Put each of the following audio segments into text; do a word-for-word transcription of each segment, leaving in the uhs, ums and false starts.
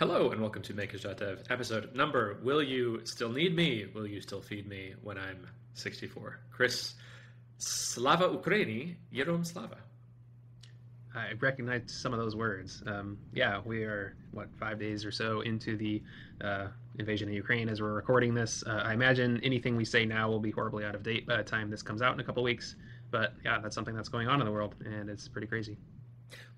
Hello and welcome to Makers.dev, episode number, will you still need me? Will you still feed me when I'm sixty-four? Chris, Slava Ukraini, Yerom Slava. I recognize some of those words. Um, yeah, we are, what, five days or so into the uh, invasion of Ukraine as we're recording this. Uh, I imagine anything we say now will be horribly out of date by the time this comes out in a couple weeks. But yeah, that's something that's going on in the world, and it's pretty crazy.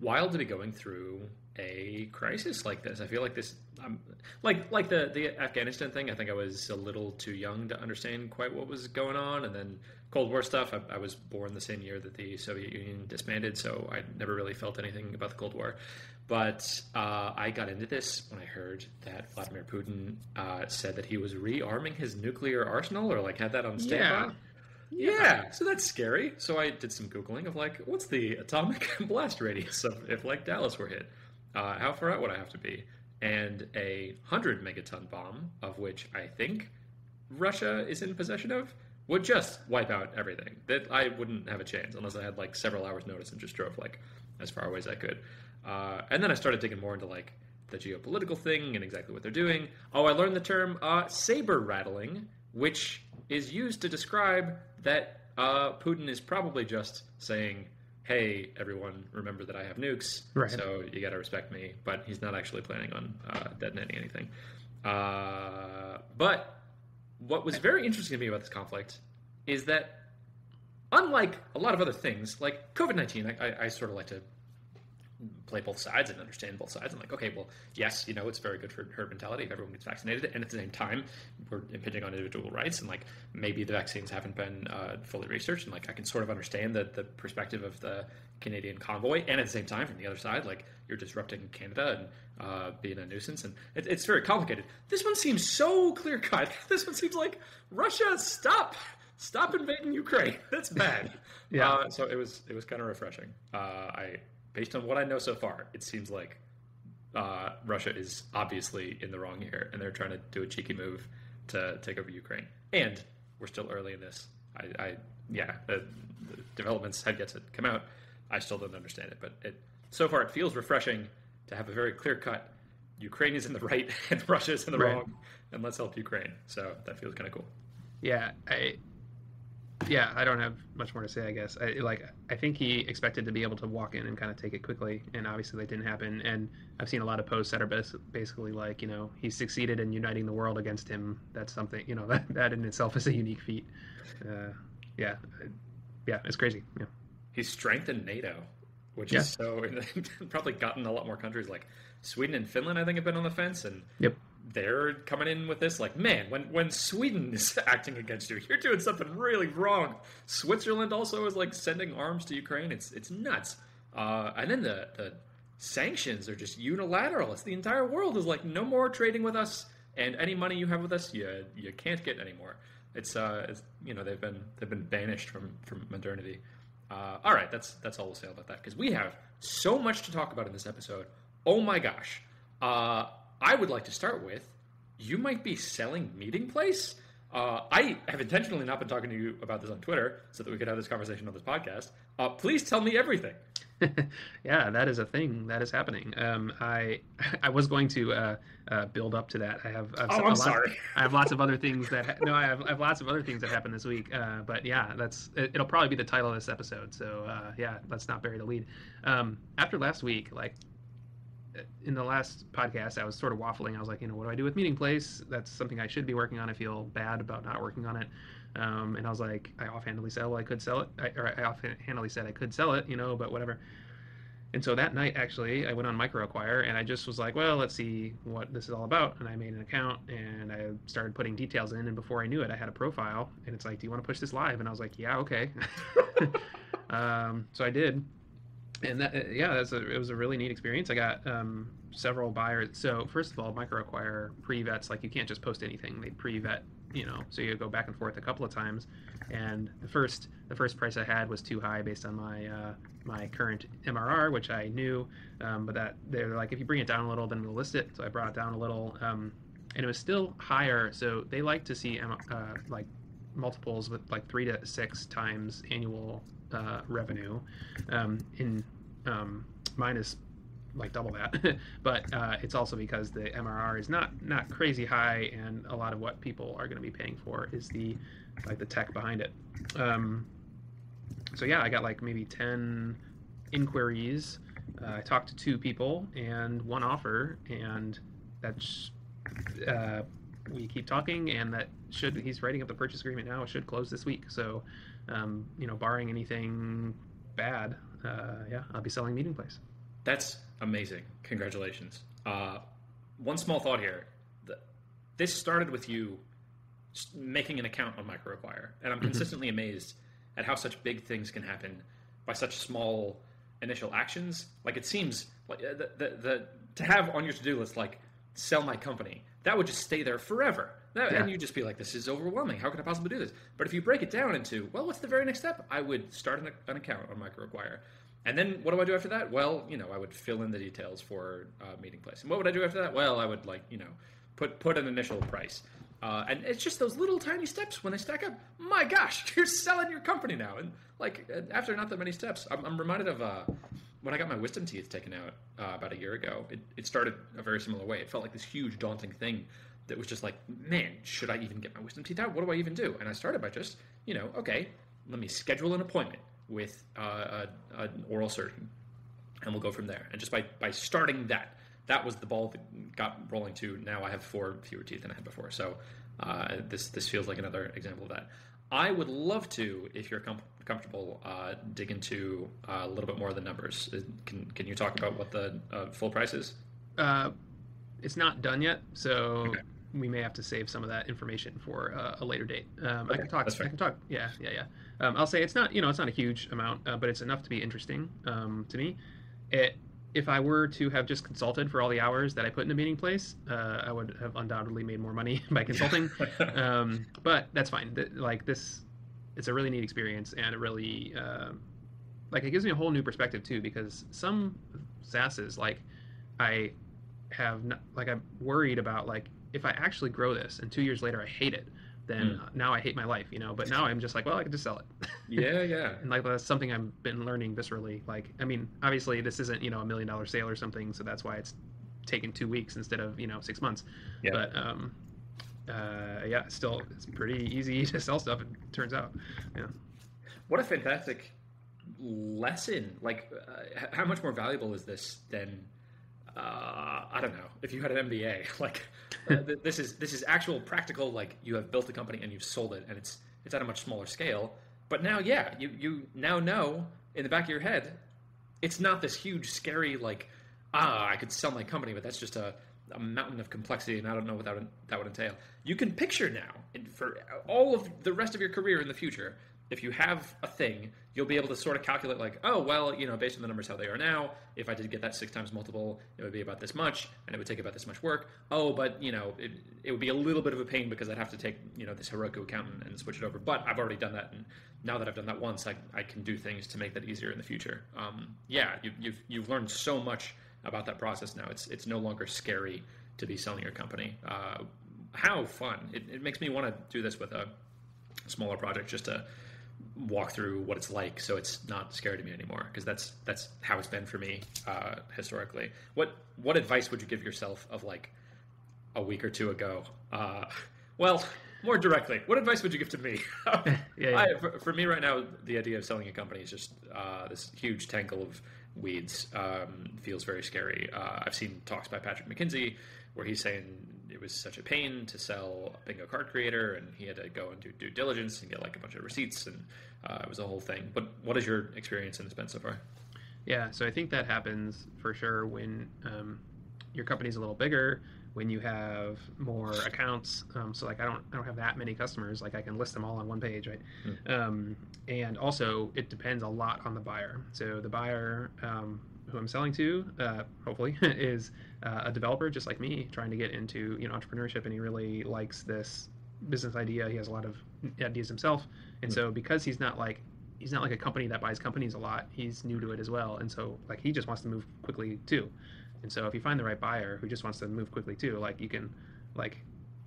Wild to be going through a crisis like this. I feel like this, um, like like the, the Afghanistan thing, I think I was a little too young to understand quite what was going on. And then Cold War stuff, I, I was born the same year that the Soviet Union disbanded, so I never really felt anything about the Cold War. But uh, I got into this when I heard that Vladimir Putin uh, said that he was rearming his nuclear arsenal, or like had that on standby. Yeah. Yeah, so that's scary. So I did some Googling of like, what's the atomic blast radius of if like Dallas were hit? Uh, how far out would I have to be? And a hundred megaton bomb, of which I think Russia is in possession of, would just wipe out everything. That I wouldn't have a chance unless I had like several hours notice and just drove like as far away as I could. Uh, and then I started digging more into like the geopolitical thing and exactly what they're doing. Oh, I learned the term uh, saber rattling, which is used to describe that uh, Putin is probably just saying, hey, everyone, remember that I have nukes, right. So you got to respect me. But he's not actually planning on uh, detonating anything. Uh, but what was very interesting to me about this conflict is that, unlike a lot of other things, like COVID nineteen, I, I sort of like to play both sides and understand both sides. I'm like, okay, well, yes, you know, it's very good for herd mentality if everyone gets vaccinated, and at the same time, we're impinging on individual rights, and like maybe the vaccines haven't been uh, fully researched, and like I can sort of understand the, the perspective of the Canadian convoy, and at the same time, from the other side, like you're disrupting Canada and uh, being a nuisance, and it, it's very complicated. This one seems so clear-cut. This one seems like, Russia, stop! Stop invading Ukraine. That's bad. yeah. Uh, so it was, it was kind of refreshing. Uh, I... Based on what I know so far, it seems like uh, Russia is obviously in the wrong here, and they're trying to do a cheeky move to take over Ukraine. And we're still early in this. I, I yeah, the, the developments had yet to come out. I still don't understand it, but it, so far it feels refreshing to have a very clear cut. Ukraine is in the right, and Russia is in the right. wrong, and let's help Ukraine. So that feels kind of cool. Yeah, I. Yeah, I don't have much more to say, I guess. I, like, I think he expected to be able to walk in and kind of take it quickly, and obviously that didn't happen. And I've seen a lot of posts that are bas- basically like, you know, he succeeded in uniting the world against him. That's something, you know, that, that in itself is a unique feat. Uh, yeah, yeah, it's crazy. Yeah, he strengthened NATO, which yeah. is so probably gotten a lot more countries like Sweden and Finland, I think, have been on the fence, and yep. They're coming in with this like, man, when when Sweden is acting against you, you're doing something really wrong. Switzerland also is like sending arms to Ukraine. It's it's nuts. Uh, and then the, the sanctions are just unilateral. It's the entire world is like, no more trading with us, and any money you have with us, you you can't get anymore. It's uh, it's, you know, they've been they've been banished from from modernity. Uh, all right, that's that's all we'll say about that because we have so much to talk about in this episode. Oh my gosh. Uh, I would like to start with, you might be selling Meeting Place. Uh, I have intentionally not been talking to you about this on Twitter so that we could have this conversation on this podcast. Uh, please tell me everything. Yeah, that is a thing that is happening. Um, I I was going to uh, uh, build up to that. I have. I've, oh, I'm lot, sorry. I have lots of other things that. Ha- no, I have, I have lots of other things that happened this week. Uh, but yeah, that's it, it'll probably be the title of this episode. So uh, yeah, let's not bury the lead. Um, after last week, like. In the last podcast, I was sort of waffling. I was like, you know, what do I do with Meeting Place? That's something I should be working on. I feel bad about not working on it. Um, and I was like, I offhandedly said, well, I could sell it. I, or I offhandedly said I could sell it, you know, but whatever. And so that night, actually, I went on MicroAcquire, and I just was like, well, let's see what this is all about. And I made an account, and I started putting details in. And before I knew it, I had a profile. And it's like, do you want to push this live? And I was like, yeah, okay. um, so I did. And that, yeah, that's a, it was a really neat experience. I got um, several buyers. So first of all, MicroAcquire pre-vets, like you can't just post anything. They pre-vet, you know, so you go back and forth a couple of times. And the first the first price I had was too high based on my uh, my current M R R, which I knew. Um, but that they're like, if you bring it down a little, then we'll list it. So I brought it down a little, um, and it was still higher. So they like to see uh, like multiples with like three to six times annual Uh, revenue, um, in um, minus like double that, but uh, it's also because the M R R is not not crazy high, and a lot of what people are going to be paying for is the like the tech behind it. Um, so yeah, I got like maybe ten inquiries. Uh, I talked to two people and one offer, and that's uh, we keep talking, and that should he's writing up the purchase agreement now. It should close this week. So um, you know, barring anything bad, uh, yeah, I'll be selling Meeting Place. That's amazing. Congratulations. Uh, one small thought here. The, this started with you making an account on MicroAcquire, and I'm consistently amazed at how such big things can happen by such small initial actions. Like it seems like the, the, the to have on your to-do list, like sell my company, that would just stay there forever. That, yeah. And you'd just be like, this is overwhelming. How can I possibly do this? But if you break it down into, well, what's the very next step? I would start an, an account on MicroAcquire. And then what do I do after that? Well, you know, I would fill in the details for uh, Meeting Place. And what would I do after that? Well, I would like, you know, put put an initial price. Uh, and it's just those little tiny steps when they stack up. My gosh, you're selling your company now. And like after not that many steps, I'm, I'm reminded of uh, when I got my wisdom teeth taken out uh, about a year ago. It, it started a very similar way. It felt like this huge daunting thing that was just like, man, should I even get my wisdom teeth out? What do I even do? And I started by just, you know, okay, let me schedule an appointment with uh, a, an oral surgeon, and we'll go from there. And just by, by starting that, that was the ball that got rolling to now I have four fewer teeth than I had before. So uh, this this feels like another example of that. I would love to, if you're com- comfortable, uh, dig into uh, a little bit more of the numbers. Can can you talk about what the uh, full price is? Uh, it's not done yet, so okay. We may have to save some of that information for uh, a later date. Um, okay, I can talk. I can talk. Yeah, yeah, yeah. Um, I'll say it's not, you know, it's not a huge amount, uh, but it's enough to be interesting um, to me. It, if I were to have just consulted for all the hours that I put in a Meeting Place, uh, I would have undoubtedly made more money by consulting. um, but that's fine. Th- like this, it's a really neat experience, and it really, uh, like, it gives me a whole new perspective too. Because some SaaSes, like, I have, not, like, I'm worried about, like, if I actually grow this and two years later I hate it, then mm. now I hate my life, you know. But now I'm just like, well, I can just sell it. Yeah, yeah. And like that's something I've been learning viscerally. Like, I mean, obviously this isn't, you know, a million dollar sale or something, so that's why it's taken two weeks instead of, you know, six months. Yeah. But um, uh, yeah, still, it's pretty easy to sell stuff. It turns out. Yeah. What a fantastic lesson! Like, uh, how much more valuable is this than? Uh, I don't know, if you had an M B A, like uh, th- this is this is actual practical, like you have built a company and you've sold it, and it's it's at a much smaller scale. But now, yeah, you, you now know in the back of your head, it's not this huge, scary, like, ah, I could sell my company, but that's just a, a mountain of complexity, and I don't know what that would, that would entail. You can picture now, and for all of the rest of your career in the future, if you have a thing, you'll be able to sort of calculate like, oh, well, you know, based on the numbers how they are now, if I did get that six times multiple, it would be about this much, and it would take about this much work. Oh, but, you know, it, it would be a little bit of a pain because I'd have to take, you know, this Heroku account and, and switch it over. But I've already done that, and now that I've done that once, I, I can do things to make that easier in the future. Um, yeah, you, you've you've learned so much about that process now. It's it's no longer scary to be selling your company. Uh, how fun. It, it makes me want to do this with a smaller project just to walk through what it's like, so it's not scary to me anymore, because that's that's how it's been for me uh historically. What what advice would you give yourself of like a week or two ago? Uh well, more directly, what advice would you give to me? yeah, yeah. I, for, for me right now, the idea of selling a company is just uh this huge tangle of weeds. Um feels very scary. uh I've seen talks by Patrick McKinsey where he's saying it was such a pain to sell a bingo card creator, and he had to go and do due diligence and get like a bunch of receipts, and uh, it was a whole thing. But what is your experience in this been so far? Yeah, so I think that happens for sure when um, your company's a little bigger, when you have more accounts. Um, so like I don't I don't have that many customers. Like I can list them all on one page, right? Mm. Um, and also it depends a lot on the buyer. So the buyer, um, who I'm selling to, uh, hopefully, is uh, a developer just like me, trying to get into, you know, entrepreneurship, and he really likes this business idea. He has a lot of ideas himself, and mm-hmm. so because he's not like he's not like a company that buys companies a lot, he's new to it as well, and so like he just wants to move quickly too. And so if you find the right buyer who just wants to move quickly too, like you can, like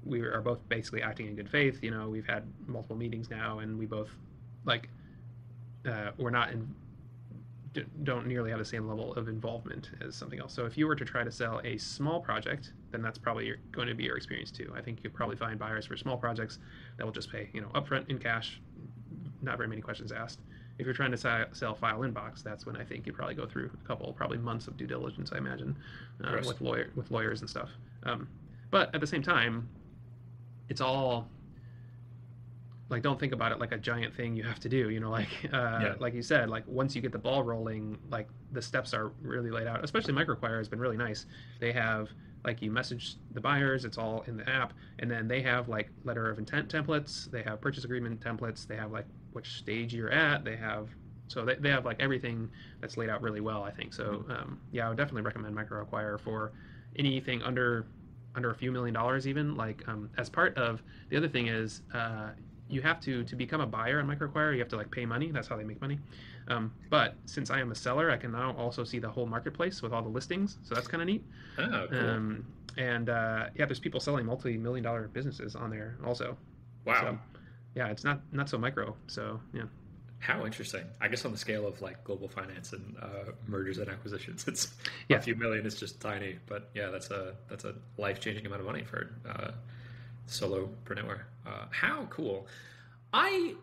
we are both basically acting in good faith. You know, we've had multiple meetings now, and we both like uh, we're not in. d don't nearly have the same level of involvement as something else. So if you were to try to sell a small project, then that's probably your, going to be your experience too. I think you'll probably find buyers for small projects that will just pay, you know, upfront in cash, not very many questions asked. If you're trying to sell, sell File Inbox, that's when I think you probably go through a couple, probably months of due diligence, I imagine, um, with lawyer with lawyers and stuff. Um, but at the same time, it's all. Like, don't think about it like a giant thing you have to do, you know, like, uh, yeah. like you said, like once you get the ball rolling, like the steps are really laid out, especially MicroAcquire has been really nice. They have like, you message the buyers, it's all in the app. And then they have like letter of intent templates. They have purchase agreement templates. They have like which stage you're at. They have, so they, they have like everything that's laid out really well, I think. So, um, yeah, I would definitely recommend MicroAcquire for anything under, under a few million dollars even, like, um, as part of the other thing is, uh, you have to, to become a buyer on MicroAcquire, you have to like pay money. That's how they make money. Um, but since I am a seller, I can now also see the whole marketplace with all the listings. So that's kind of neat. Oh, cool. Um, and uh, yeah, there's people selling multi-million dollar businesses on there also. Wow. So, yeah, it's not, not so micro. So yeah. How interesting. I guess on the scale of like global finance and uh, mergers and acquisitions, it's yeah. a few million is just tiny, but yeah, that's a, that's a life-changing amount of money for uh, solopreneur. Uh, how cool. I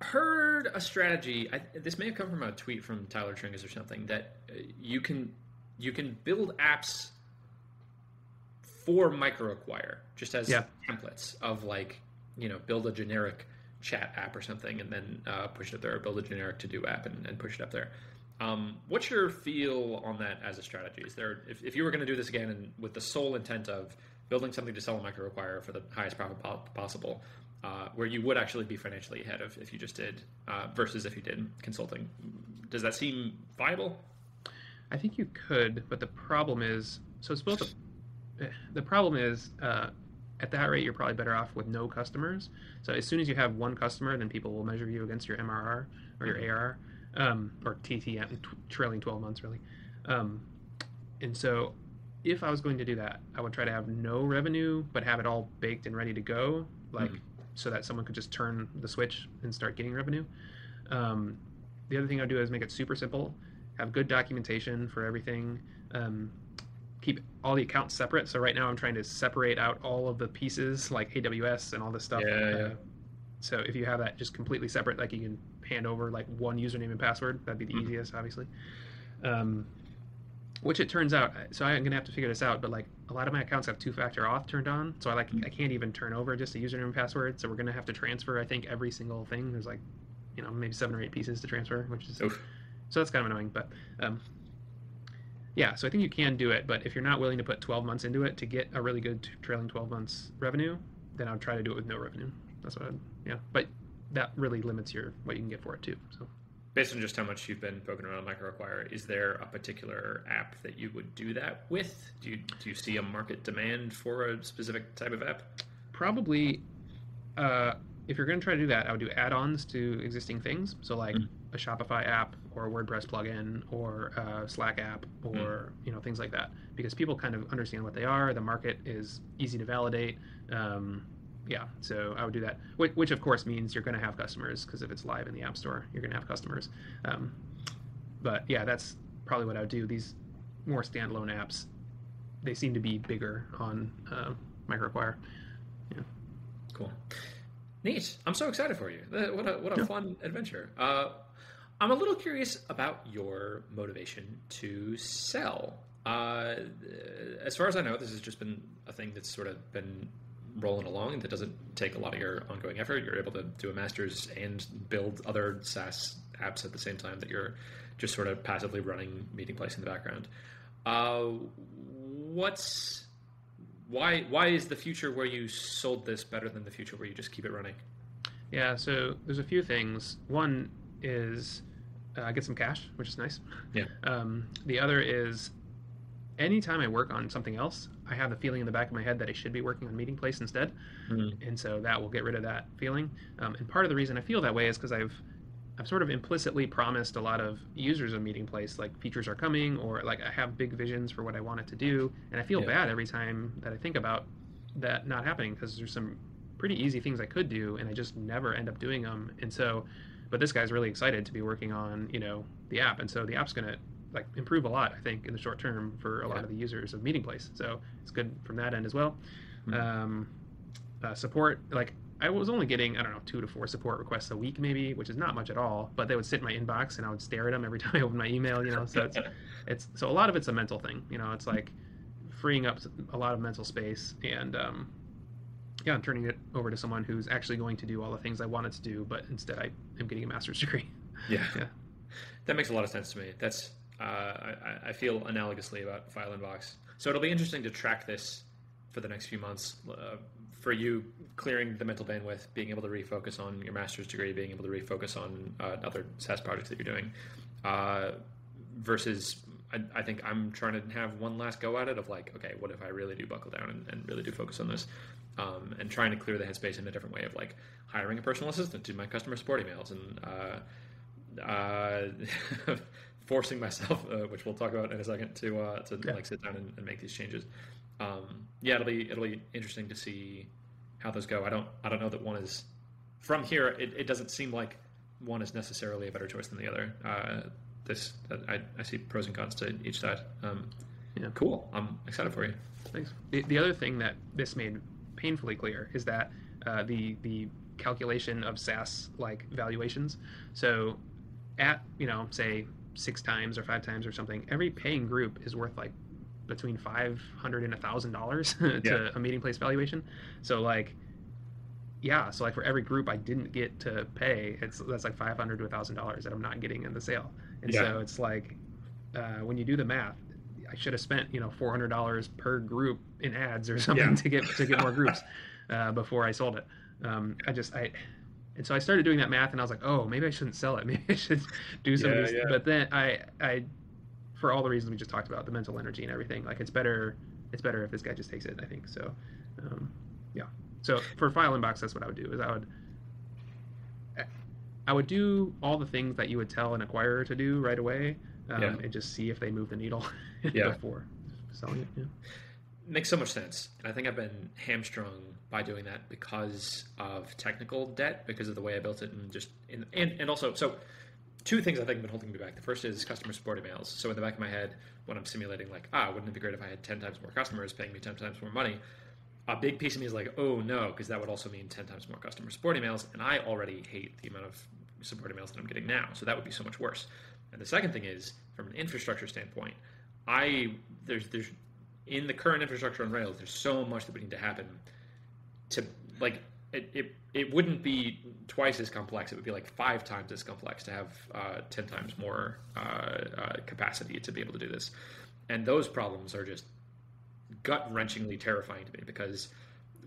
heard a strategy. I, this may have come from a tweet from Tyler Tringas or something, that you can, you can build apps for MicroAcquire just as yeah. templates of like, you know, build a generic chat app or something and then uh, push it up there, or build a generic to-do app and, and push it up there. Um, what's your feel on that as a strategy? Is there, if, if you were going to do this again and with the sole intent of building something to sell on MicroAcquire for the highest profit possible, uh, where you would actually be financially ahead of if you just did uh, versus if you did consulting. Does that seem viable? I think you could, but the problem is, so it's both. A, the problem is, uh, at that rate, you're probably better off with no customers. So as soon as you have one customer, then people will measure you against your M R R or your A R R um, or T T M, trailing twelve months really, um, and so. If I was going to do that, I would try to have no revenue, but have it all baked and ready to go, like mm. so that someone could just turn the switch and start getting revenue. Um, the other thing I'd do is make it super simple, have good documentation for everything, um, keep all the accounts separate. So right now I'm trying to separate out all of the pieces like A W S and all this stuff. Yeah, and, yeah. Uh, so if you have that just completely separate, like you can hand over like one username and password, that'd be the mm. easiest, obviously. Um, Which it turns out, so I'm gonna have to figure this out, but like a lot of my accounts have two-factor auth turned on, so I like I can't even turn over just a username and password. So we're gonna have to transfer, I think, every single thing. There's like, you know, maybe seven or eight pieces to transfer, which is Oof. so that's kind of annoying. But um, yeah, so I think you can do it, but if you're not willing to put twelve months into it to get a really good trailing twelve months revenue, then I'll try to do it with no revenue. That's what I'd, yeah. But that really limits your what you can get for it too. So. Based on just how much you've been poking around MicroAcquire, is there a particular app that you would do that with? Do you, do you see a market demand for a specific type of app? Probably, uh, if you're going to try to do that, I would do add-ons to existing things. So like mm. a Shopify app or a WordPress plugin or a Slack app or mm. you know things like that. Because people kind of understand what they are. The market is easy to validate. Um, Yeah, so I would do that, which, which of course means you're going to have customers because if it's live in the App Store, you're going to have customers. Um, but yeah, that's probably what I would do. These more standalone apps, they seem to be bigger on uh, MicroAcquire. Yeah. Cool. Neat. I'm so excited for you. What a, what a yeah. fun adventure. Uh, I'm a little curious about your motivation to sell. Uh, as far as I know, this has just been a thing that's sort of been rolling along that doesn't take a lot of your ongoing effort. You're able to do a master's and build other SaaS apps at the same time that you're just sort of passively running Meeting Place in the background. Uh, what's why why is the future where you sold this better than the future where you just keep it running? Yeah, so there's a few things. One is uh, get some cash, which is nice. Yeah. Um, the other is anytime I work on something else, I have the feeling in the back of my head that I should be working on Meeting Place instead. Mm-hmm. And so that will get rid of that feeling. Um, and part of the reason I feel that way is because I've I've sort of implicitly promised a lot of users of Meeting Place, like features are coming, or like I have big visions for what I want it to do. And I feel yeah. bad every time that I think about that not happening because there's some pretty easy things I could do and I just never end up doing them. And so but this guy's really excited to be working on, you know, the app. And so the app's going to like improve a lot, I think, in the short term for a yeah. lot of the users of Meeting Place. So it's good from that end as well. Mm-hmm. Um, uh, support, like I was only getting, I don't know, two to four support requests a week maybe, which is not much at all, but they would sit in my inbox and I would stare at them every time I opened my email, you know, so it's, it's so a lot of it's a mental thing, you know, it's like freeing up a lot of mental space and, um, yeah, I'm turning it over to someone who's actually going to do all the things I wanted to do, but instead I am getting a master's degree. Yeah. yeah. That makes a lot of sense to me. That's, uh, I, I feel analogously about File Inbox. So it'll be interesting to track this for the next few months, uh, for you clearing the mental bandwidth, being able to refocus on your master's degree, being able to refocus on uh, other SaaS projects that you're doing, uh, versus I, I think I'm trying to have one last go at it of like, okay, what if I really do buckle down and, and really do focus on this? Um, and trying to clear the headspace in a different way of like hiring a personal assistant to my customer support emails and uh, uh, forcing myself, uh, which we'll talk about in a second, to uh, to yeah. like sit down and, and make these changes. Um, yeah, it'll be it'll be interesting to see how those go. I don't I don't know that one is from here. It, it doesn't seem like one is necessarily a better choice than the other. Uh, this I, I see pros and cons to each side. Um, yeah, cool. I'm excited for you. Thanks. The the other thing that this made painfully clear is that uh, the the calculation of SaaS like valuations. So at, you know, say six times or five times or something, every paying group is worth like between five hundred dollars and one thousand dollars to yeah. a Meeting Place valuation. So like, yeah, so like for every group I didn't get to pay, it's that's like five hundred dollars to one thousand dollars that I'm not getting in the sale. And yeah. so it's like uh, when you do the math, I should have spent, you know, four hundred dollars per group in ads or something yeah. to get to get more groups uh, before I sold it. Um, I just, I, and so I started doing that math and I was like, oh, maybe I shouldn't sell it. Maybe I should do some yeah, of these. Yeah. But then I, I, for all the reasons we just talked about, the mental energy and everything, like it's better, it's better if this guy just takes it, I think. So, um, yeah. So for File Inbox, that's what I would do is I would, I would do all the things that you would tell an acquirer to do right away. Um, yeah. And just see if they move the needle yeah. before selling it. Yeah. Makes so much sense. And I think I've been hamstrung by doing that because of technical debt, because of the way I built it, and just and and, and also so two things I think have been holding me back. The first is customer support emails. So in the back of my head, when I'm simulating like, ah, wouldn't it be great if I had ten times more customers paying me ten times more money? A big piece of me is like, oh no, because that would also mean ten times more customer support emails, and I already hate the amount of support emails that I'm getting now. So that would be so much worse. And the second thing is, from an infrastructure standpoint, I there's there's in the current infrastructure on Rails, there's so much that would need to happen to like it it, it wouldn't be twice as complex. It would be like five times as complex to have uh, ten times more uh, uh, capacity to be able to do this. And those problems are just gut-wrenchingly terrifying to me because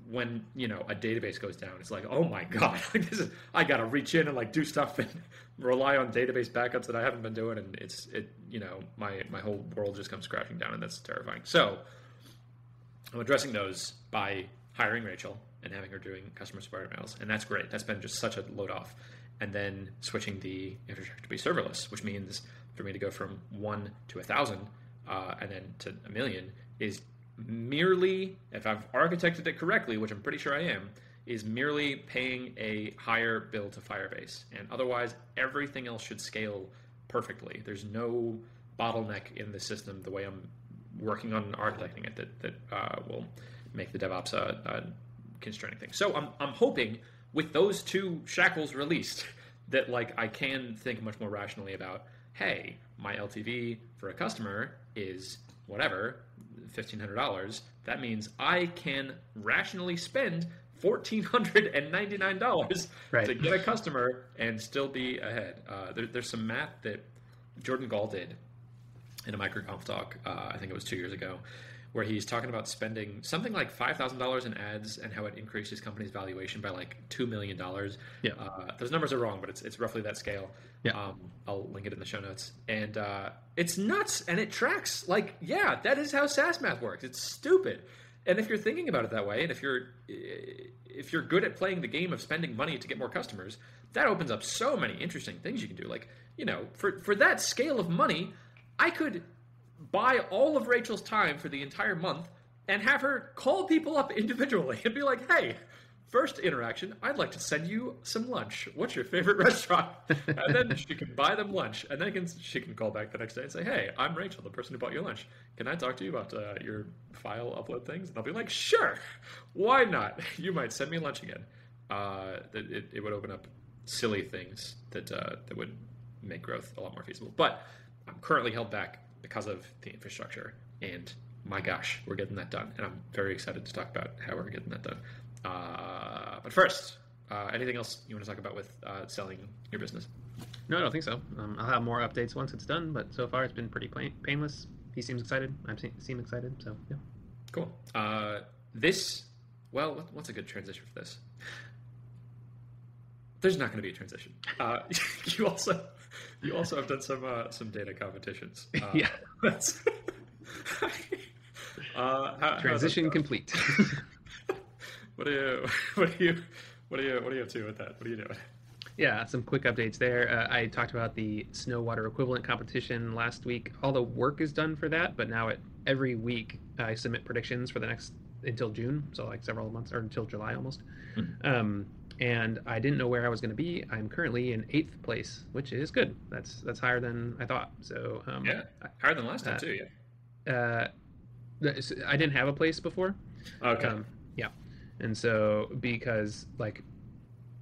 when, you know, a database goes down, it's like, oh my God, like this is, I got to reach in and like do stuff and rely on database backups that I haven't been doing. And it's, it, you know, my, my whole world just comes crashing down, and that's terrifying. So I'm addressing those by hiring Rachel and having her doing customer support emails. And that's great. That's been just such a load off. And then switching the infrastructure to be serverless, which means for me to go from one to a thousand uh, and then to a million is merely, if I've architected it correctly, which I'm pretty sure I am, is merely paying a higher bill to Firebase. And otherwise, everything else should scale perfectly. There's no bottleneck in the system the way I'm working on architecting it that, that uh, will make the DevOps a, a constraining thing. So I'm, I'm hoping with those two shackles released that like I can think much more rationally about, hey, my L T V for a customer is whatever, fifteen hundred dollars, that means I can rationally spend one thousand four hundred ninety-nine dollars right. to get a customer and still be ahead. Uh, there, there's some math that Jordan Gall did in a MicroConf talk, uh, I think it was two years ago, where he's talking about spending something like five thousand dollars in ads and how it increased his company's valuation by like two million dollars. Yeah. Uh, those numbers are wrong, but it's it's roughly that scale. Yeah. Um, I'll link it in the show notes. And uh, it's nuts, and it tracks. Like, yeah, that is how SaaS math works. It's stupid. And if you're thinking about it that way, and if you're if you're good at playing the game of spending money to get more customers, that opens up so many interesting things you can do. Like, you know, for, for that scale of money, I could buy all of Rachel's time for the entire month and have her call people up individually and be like, hey, First interaction, I'd like to send you some lunch. What's your favorite restaurant? And then she can buy them lunch. And then can, she can call back the next day and say, hey, I'm Rachel, the person who bought your lunch. Can I talk to you about uh, your file upload things? And I'll be like, sure, why not? You might send me lunch again. Uh, it, it would open up silly things that uh, that would make growth a lot more feasible. But I'm currently held back because of the infrastructure. And my gosh, we're getting that done. And I'm very excited to talk about how we're getting that done. Uh, but first, uh, anything else you want to talk about with uh, selling your business? No, I don't think so. Um, I'll have more updates once it's done, but so far it's been pretty plain, painless. He seems excited. I seem excited. So, yeah. Cool. Uh, this, well, what's a good transition for this? There's not going to be a transition. Uh, you also you also have done some uh, some data competitions. Uh, yeah. That's, uh, how, transition complete. What are you? What are you? What are you? What are you up to with that? What are you doing? Yeah, some quick updates there. Uh, I talked about the snow water equivalent competition last week. All the work is done for that, but now it, every week I submit predictions for the next until June, so like several months or until July almost. Mm-hmm. Um, and I didn't know where I was going to be. I'm currently in eighth place, which is good. That's that's higher than I thought. So um, yeah, higher than last uh, time too. Yeah. Uh, I didn't have a place before. Okay. Um, yeah. And so because like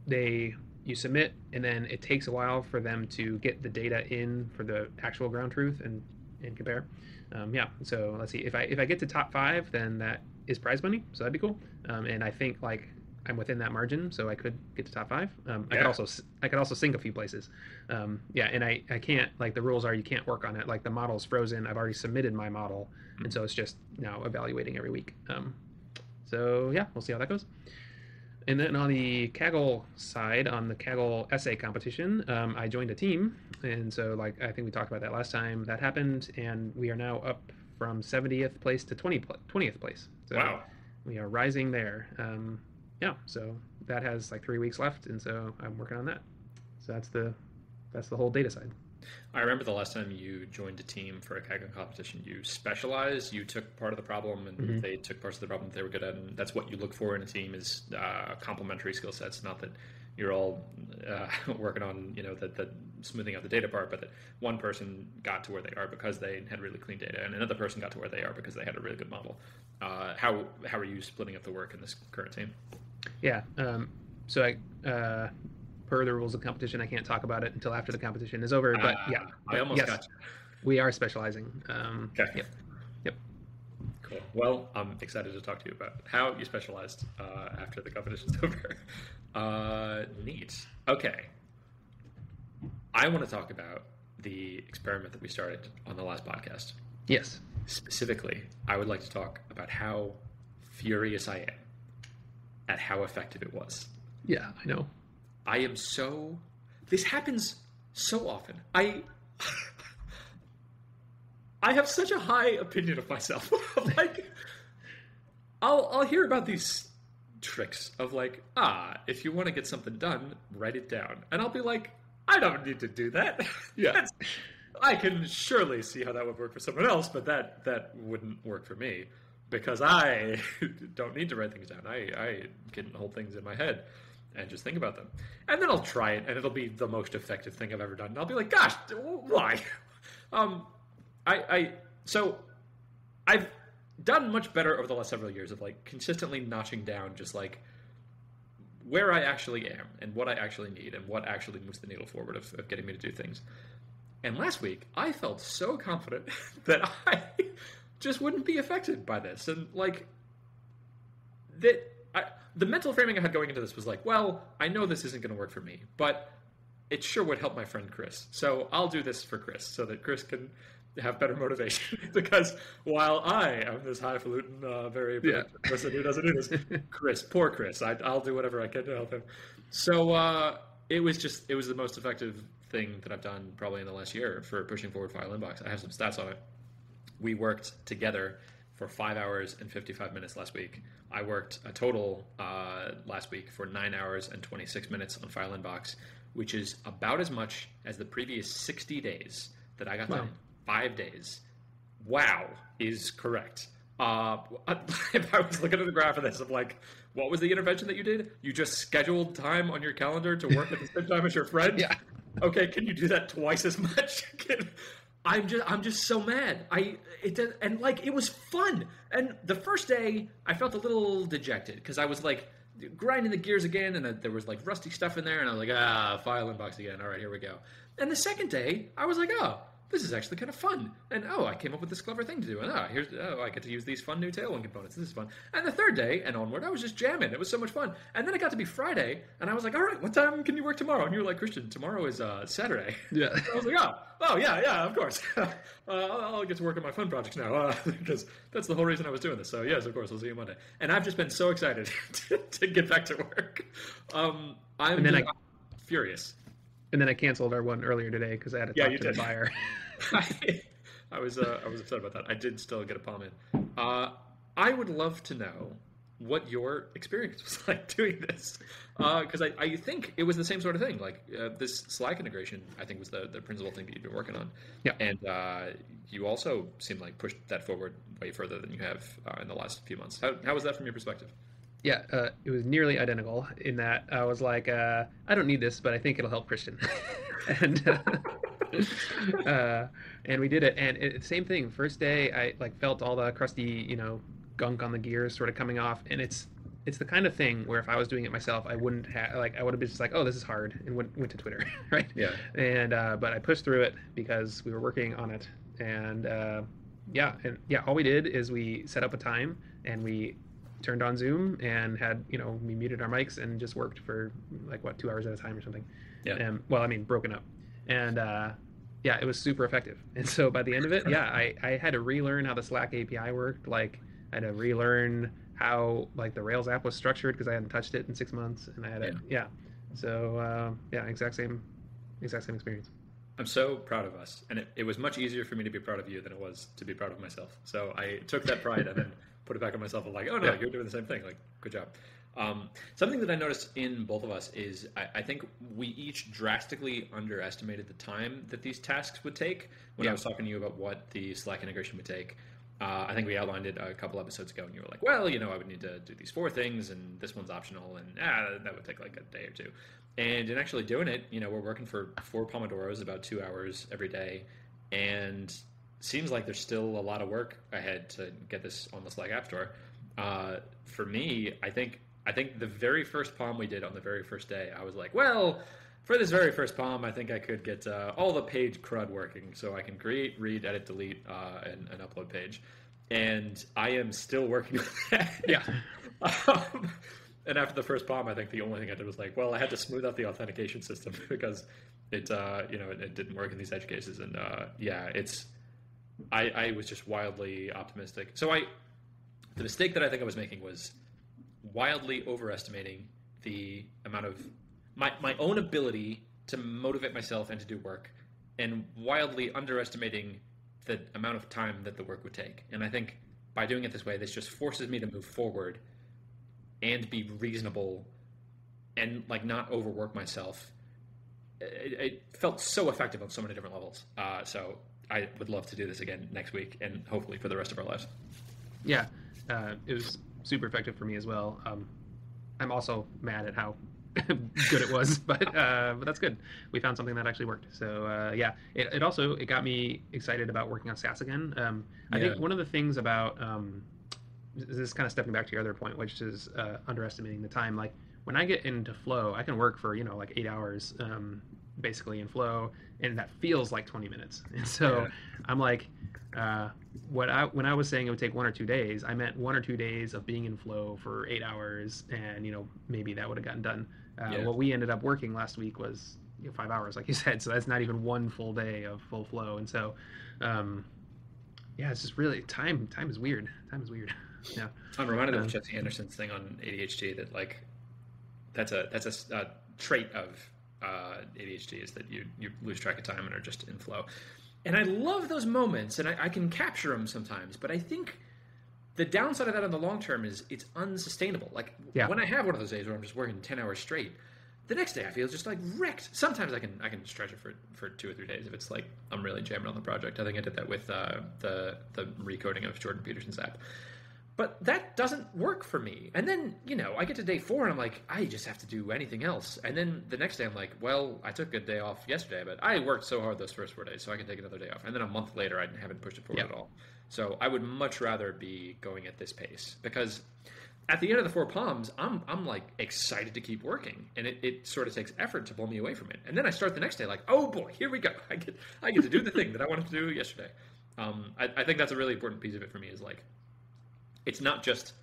they you submit and then it takes a while for them to get the data in for the actual ground truth and, and compare. Um, yeah. So let's see if I if I get to top five, then that is prize money. So that'd be cool. Um, and I think like I'm within that margin. So I could get to top five. Um, yeah. I could also I could also sink a few places. Um, yeah. And I, I can't like the rules are you can't work on it. Like the model's frozen. I've already submitted my model. Mm-hmm. And so it's just now evaluating every week. Um, So yeah, we'll see how that goes. And then on the Kaggle side, on the Kaggle essay competition, um, I joined a team. And so like I think we talked about that last time. That happened, and we are now up from seventieth place to twentieth place. So wow. We are rising there. Um, yeah, so that has like three weeks left, and so I'm working on that. So that's the that's the whole data side. I remember the last time you joined a team for a Kaggle competition, you specialized, you took part of the problem, and mm-hmm. they took parts of the problem that they were good at, and that's what you look for in a team is uh, complementary skill sets, not that you're all uh, working on, you know, that that smoothing out the data part, but that one person got to where they are because they had really clean data, and another person got to where they are because they had a really good model. Uh, how how are you splitting up the work in this current team? Yeah, um, so I... Uh... per the rules of competition, I can't talk about it until after the competition is over, but uh, yeah. But I almost yes, got you. We are specializing. Um, okay. Yep. Yep. Cool. Well, I'm excited to talk to you about how you specialized uh, after the competition's over. Uh, neat. Okay. I want to talk about the experiment that we started on the last podcast. Yes. Specifically, I would like to talk about how furious I am at how effective it was. Yeah, I know. I am so, this happens so often. I I have such a high opinion of myself. Like, I'll I'll hear about these tricks of like, ah, if you want to get something done, write it down. And I'll be like, I don't need to do that. Yeah. That's, I can surely see how that would work for someone else, but that, that wouldn't work for me because I don't need to write things down. I, I can hold things in my head and just think about them. And then I'll try it, and it'll be the most effective thing I've ever done. And I'll be like, gosh, why? Um, I, I so I've done much better over the last several years of like consistently notching down just like where I actually am and what I actually need and what actually moves the needle forward of, of getting me to do things. And last week, I felt so confident that I just wouldn't be affected by this. And like that... I, the mental framing I had going into this was like, well, I know this isn't going to work for me, but it sure would help my friend Chris. So I'll do this for Chris so that Chris can have better motivation. Because while I am this highfalutin, uh, very yeah. person who doesn't do this, Chris, poor Chris, I, I'll do whatever I can to help him. So uh, it was just, it was the most effective thing that I've done probably in the last year for pushing forward File Inbox. I have some stats on it. We worked together for five hours and fifty-five minutes last week. I worked a total uh, last week for nine hours and twenty-six minutes on File Inbox, which is about as much as the previous sixty days that I got wow. done in five days. Wow is correct. Uh, if I was looking at the graph of this, I'm like, what was the intervention that you did? You just scheduled time on your calendar to work at the same time as your friend? Yeah. Okay, can you do that twice as much? I'm just, I'm just so mad. I, it did, and like, it was fun. And the first day, I felt a little dejected because I was like grinding the gears again, and there was like rusty stuff in there, and I was like, ah, file inbox again. All right, here we go. And the second day, I was like, oh, this is actually kind of fun. And oh, I came up with this clever thing to do. And oh, here's, oh, I get to use these fun new Tailwind components. This is fun. And the third day and onward, I was just jamming. It was so much fun. And then it got to be Friday, and I was like, all right, what time can you work tomorrow? And you were like, Christian, tomorrow is uh, Saturday. Yeah. So I was like, oh, oh yeah, yeah, of course. uh, I'll get to work on my fun projects now uh, because that's the whole reason I was doing this. So yes, of course, I'll see you Monday. And I've just been so excited to, to get back to work. Um, I'm, and then I- I'm furious. And then I canceled our one earlier today because I had to yeah, talk to did. the buyer. I, I was uh, I was upset about that. I did still get a palm in. Uh, I would love to know what your experience was like doing this because uh, I, I think it was the same sort of thing. Like uh, this Slack integration, I think, was the, the principal thing that you'd been working on. Yeah. And uh, you also seem like pushed that forward way further than you have uh, in the last few months. How, how was that from your perspective? Yeah, uh, it was nearly identical in that I was like, uh, I don't need this, but I think it'll help Christian. and uh, uh, and we did it. And it, same thing. First day, I like felt all the crusty, you know, gunk on the gears sort of coming off. And it's it's the kind of thing where if I was doing it myself, I wouldn't have like I would have been just like, oh, this is hard, and went went to Twitter, right? Yeah. And uh, but I pushed through it because we were working on it. And uh, yeah, and yeah, all we did is we set up a time and we turned on Zoom and had, you know, we muted our mics and just worked for like what, two hours at a time or something. Yeah. Um, well, I mean, broken up. And uh, yeah, it was super effective. And so by the end of it, yeah, I, I had to relearn how the Slack A P I worked. Like I had to relearn how like the Rails app was structured because I hadn't touched it in six months and I had it. Yeah. yeah. So uh, yeah, exact same, exact same experience. I'm so proud of us. And it, it was much easier for me to be proud of you than it was to be proud of myself. So I took that pride and then put it back on myself and like, oh, no, yeah. you're doing the same thing. Like, good job. Um, something that I noticed in both of us is I, I think we each drastically underestimated the time that these tasks would take. When yeah. I was talking to you about what the Slack integration would take, uh, I think we outlined it a couple episodes ago and you were like, well, you know, I would need to do these four things and this one's optional and ah, that would take like a day or two. And in actually doing it, you know, we're working for four Pomodoros, about two hours every day. And seems like there's still a lot of work ahead to get this on the Slack App Store. Uh, for me, I think I think the very first Pom we did on the very first day, I was like, well, for this very first Pom, I think I could get uh, all the page crud working. So I can create, read, edit, delete, uh, and an upload page. And I am still working on that. Yeah. um, And after the first P O M, I think the only thing I did was like, well, I had to smooth out the authentication system because it, uh, you know, it, it didn't work in these edge cases. And uh, yeah, it's, I, I was just wildly optimistic. So I, the mistake that I think I was making was wildly overestimating the amount of my, my own ability to motivate myself and to do work, and wildly underestimating the amount of time that the work would take. And I think by doing it this way, this just forces me to move forward and be reasonable and like not overwork myself. It, it felt so effective on so many different levels. Uh, so I would love to do this again next week and hopefully for the rest of our lives. Yeah, uh, it was super effective for me as well. Um, I'm also mad at how good it was, but uh, but that's good. We found something that actually worked. So uh, yeah, it, it also, it got me excited about working on SaaS again. Um, I yeah. think one of the things about, um, this is kind of stepping back to your other point, which is uh, underestimating the time. Like when I get into Flow, I can work for, you know, like eight hours um, basically in Flow, and that feels like twenty minutes. And so yeah. I'm like, uh, what I, when I was saying it would take one or two days, I meant one or two days of being in Flow for eight hours. And, you know, maybe that would have gotten done. Uh, yeah. What we ended up working last week was you know, five hours, like you said. So that's not even one full day of full Flow. And so, um, yeah, it's just really time. Time is weird. Time is weird. Yeah, I'm reminded um, of Jesse Anderson's thing on A D H D that like that's a that's a uh, trait of uh, A D H D is that you you lose track of time and are just in flow. And I love those moments, and I, I can capture them sometimes. But I think the downside of that in the long term is it's unsustainable. Like yeah. when I have one of those days where I'm just working ten hours straight, the next day I feel just like wrecked. Sometimes I can I can stretch it for, for two or three days if it's like I'm really jamming on the project. I think I did that with uh, the the recoding of Jordan Peterson's app. But that doesn't work for me. And then, you know, I get to day four and I'm like, I just have to do anything else. And then the next day I'm like, well, I took a day off yesterday, but I worked so hard those first four days, so I can take another day off. And then a month later, I haven't pushed it forward yeah. at all. So I would much rather be going at this pace, because at the end of the Four Palms, I'm I'm like excited to keep working, and it, it sort of takes effort to pull me away from it. And then I start the next day like, oh boy, here we go. I get I get to do the thing that I wanted to do yesterday. Um, I, I think that's a really important piece of it for me, is like, It's not just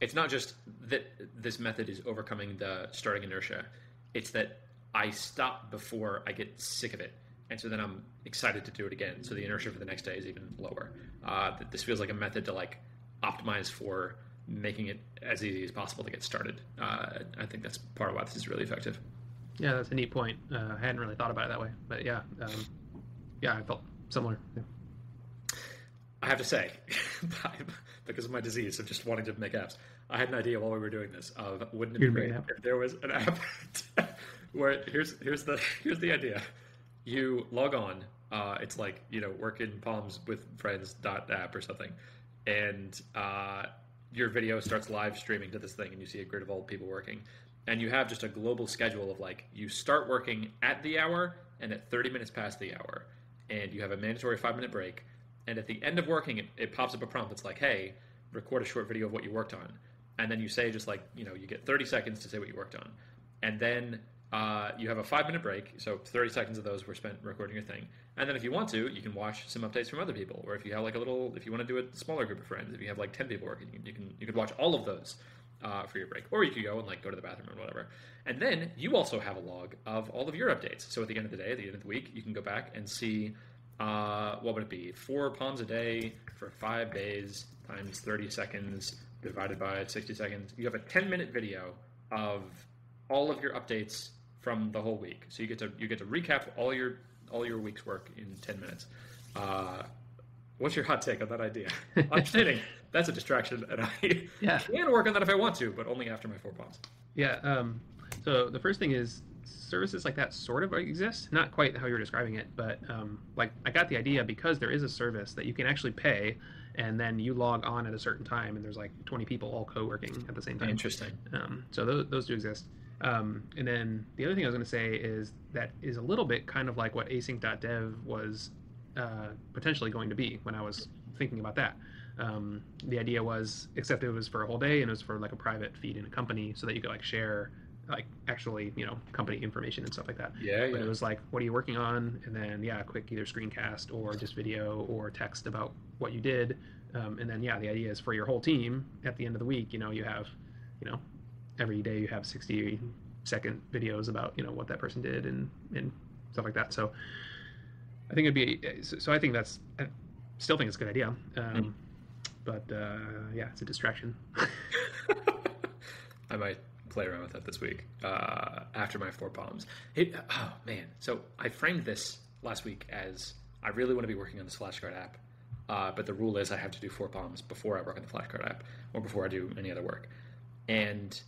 it's not just that this method is overcoming the starting inertia. It's that I stop before I get sick of it. And so then I'm excited to do it again. So the inertia for the next day is even lower. Uh, this feels like a method to like optimize for making it as easy as possible to get started. Uh, I think that's part of why this is really effective. Yeah, that's a neat point. Uh, I hadn't really thought about it that way. But yeah, um, yeah, I felt similar. Yeah. I have to say, because of my disease of just wanting to make apps, I had an idea while we were doing this of, wouldn't it be great if there was an app where here's here's the here's the idea. You log on, uh, it's like, you know, work in palms with friends dot app or something, and uh, your video starts live streaming to this thing, and you see a grid of all people working, and you have just a global schedule of like, you start working at the hour and at thirty minutes past the hour, and you have a mandatory five minute break. And at the end of working, it, it pops up a prompt that's like, hey, record a short video of what you worked on. And then you say just like, you know, you get thirty seconds to say what you worked on. And then uh, you have a five-minute break. So thirty seconds of those were spent recording your thing. And then if you want to, you can watch some updates from other people. Or if you have like a little, if you want to do a smaller group of friends, if you have like ten people working, you can you could watch all of those uh, for your break. Or you could go and like go to the bathroom or whatever. And then you also have a log of all of your updates. So at the end of the day, at the end of the week, you can go back and see, Uh, what would it be? Four palms a day for five days times thirty seconds divided by sixty seconds. You have a ten-minute video of all of your updates from the whole week. So you get to you get to recap all your all your week's work in ten minutes. Uh, what's your hot take on that idea? I'm kidding. That's a distraction, and I yeah. can work on that if I want to, but only after my four palms. Yeah. Um, so the first thing is, services like that sort of exist, not quite how you're describing it, but um, like I got the idea because there is a service that you can actually pay, and then you log on at a certain time, and there's like twenty people all co-working at the same time. Interesting. Um, so those, those do exist. Um, and then the other thing I was going to say is that is a little bit kind of like what async dot dev was uh, potentially going to be when I was thinking about that. Um, the idea was, except it was for a whole day, and it was for like a private feed in a company so that you could like share like actually, you know, company information and stuff like that. Yeah, yeah. But it was like, what are you working on? And then, yeah, a quick either screencast or just video or text about what you did. Um, and then, yeah, the idea is for your whole team at the end of the week, you know, you have, you know, every day you have sixty second videos about, you know, what that person did and, and stuff like that. So I think it'd be, so I think that's, I still think it's a good idea. Um, mm. But uh, yeah, it's a distraction. I might play around with that this week uh, after my four palms. It, oh, man. So I framed this last week as I really want to be working on this flashcard app, uh, but the rule is I have to do four palms before I work on the flashcard app or before I do any other work. And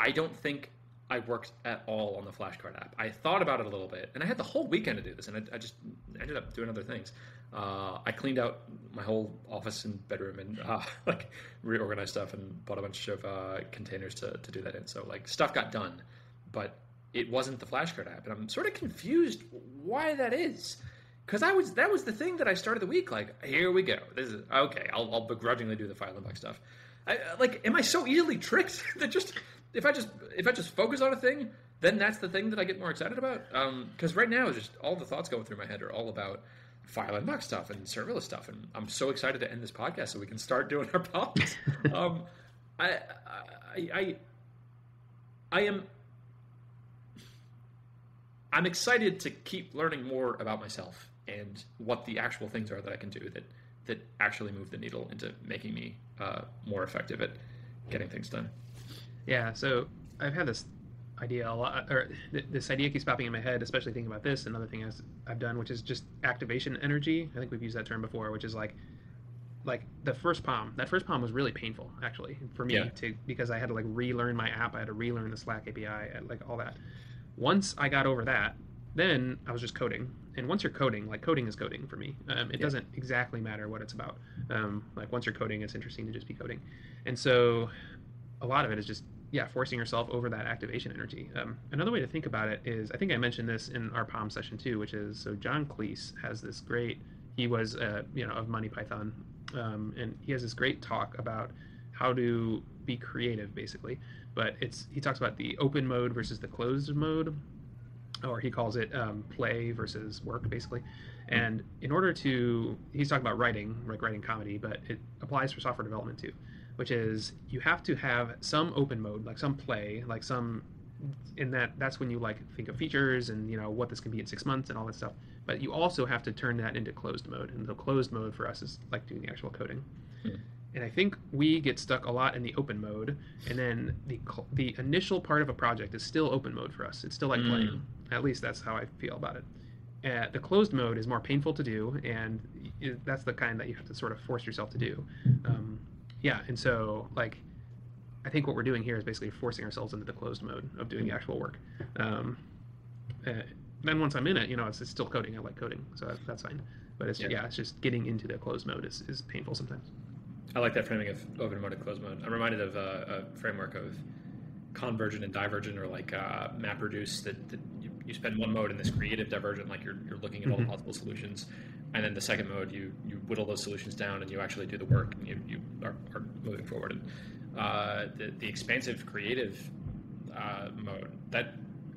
I don't think I worked at all on the flashcard app. I thought about it a little bit, and I had the whole weekend to do this, and I, I just ended up doing other things. Uh, I cleaned out my whole office and bedroom and uh, like reorganized stuff and bought a bunch of uh, containers to, to do that in. So like stuff got done, but it wasn't the flashcard app, and I'm sort of confused why that is. Because I was that was the thing that I started the week. Like, here we go. This is okay. I'll, I'll begrudgingly do the file inbox stuff. I, like, am I so easily tricked that just if I just if I just focus on a thing, then that's the thing that I get more excited about? Because um, right now, it's just all the thoughts going through my head are all about file inbox stuff and serverless stuff, and I'm so excited to end this podcast so we can start doing our problems. um, I, I I I am I'm excited to keep learning more about myself and what the actual things are that I can do that. that actually move the needle into making me uh, more effective at getting things done. Yeah, so I've had this idea a lot, or th- this idea keeps popping in my head, especially thinking about this. Another thing I've done, which is just activation energy. I think we've used that term before, which is like, like the first palm, that first palm was really painful actually for me yeah. to, because I had to like relearn my app. I had to relearn the Slack A P I, like all that. Once I got over that, then I was just coding. and once you're coding, like coding is coding for me. Um, it yeah. doesn't exactly matter what it's about. Um, like once you're coding, it's interesting to just be coding. And so a lot of it is just, yeah, forcing yourself over that activation energy. Um, another way to think about it is, I think I mentioned this in our P O M session too, which is, so John Cleese has this great, he was, uh, you know, of Monty Python, um, and he has this great talk about how to be creative, basically. But it's, he talks about the open mode versus the closed mode, or he calls it um, play versus work, basically. And in order to, he's talking about writing, like writing comedy, but it applies for software development too, which is you have to have some open mode, like some play, like some, in that, that's when you like think of features and, you know, what this can be in six months and all that stuff. But you also have to turn that into closed mode. And the closed mode for us is like doing the actual coding. Hmm. And I think we get stuck a lot in the open mode, and then the the initial part of a project is still open mode for us. It's still like mm. playing. At least that's how I feel about it. Uh, the closed mode is more painful to do, and that's the kind that you have to sort of force yourself to do. Um, yeah, and so like, I think what we're doing here is basically forcing ourselves into the closed mode of doing the actual work. Um, uh, then once I'm in it, you know, it's, it's still coding. I like coding, so that, that's fine. But it's yeah. yeah, it's just getting into the closed mode is, is painful sometimes. I like that framing of open mode and closed mode. I'm reminded of a, a framework of convergent and divergent, or like uh, MapReduce, that, that you, you spend one mode in this creative divergent, like you're, you're looking at all the possible solutions. And then the second mode, you, you whittle those solutions down and you actually do the work, and you, you are, are moving forward. And uh, the, the expansive creative uh, mode, that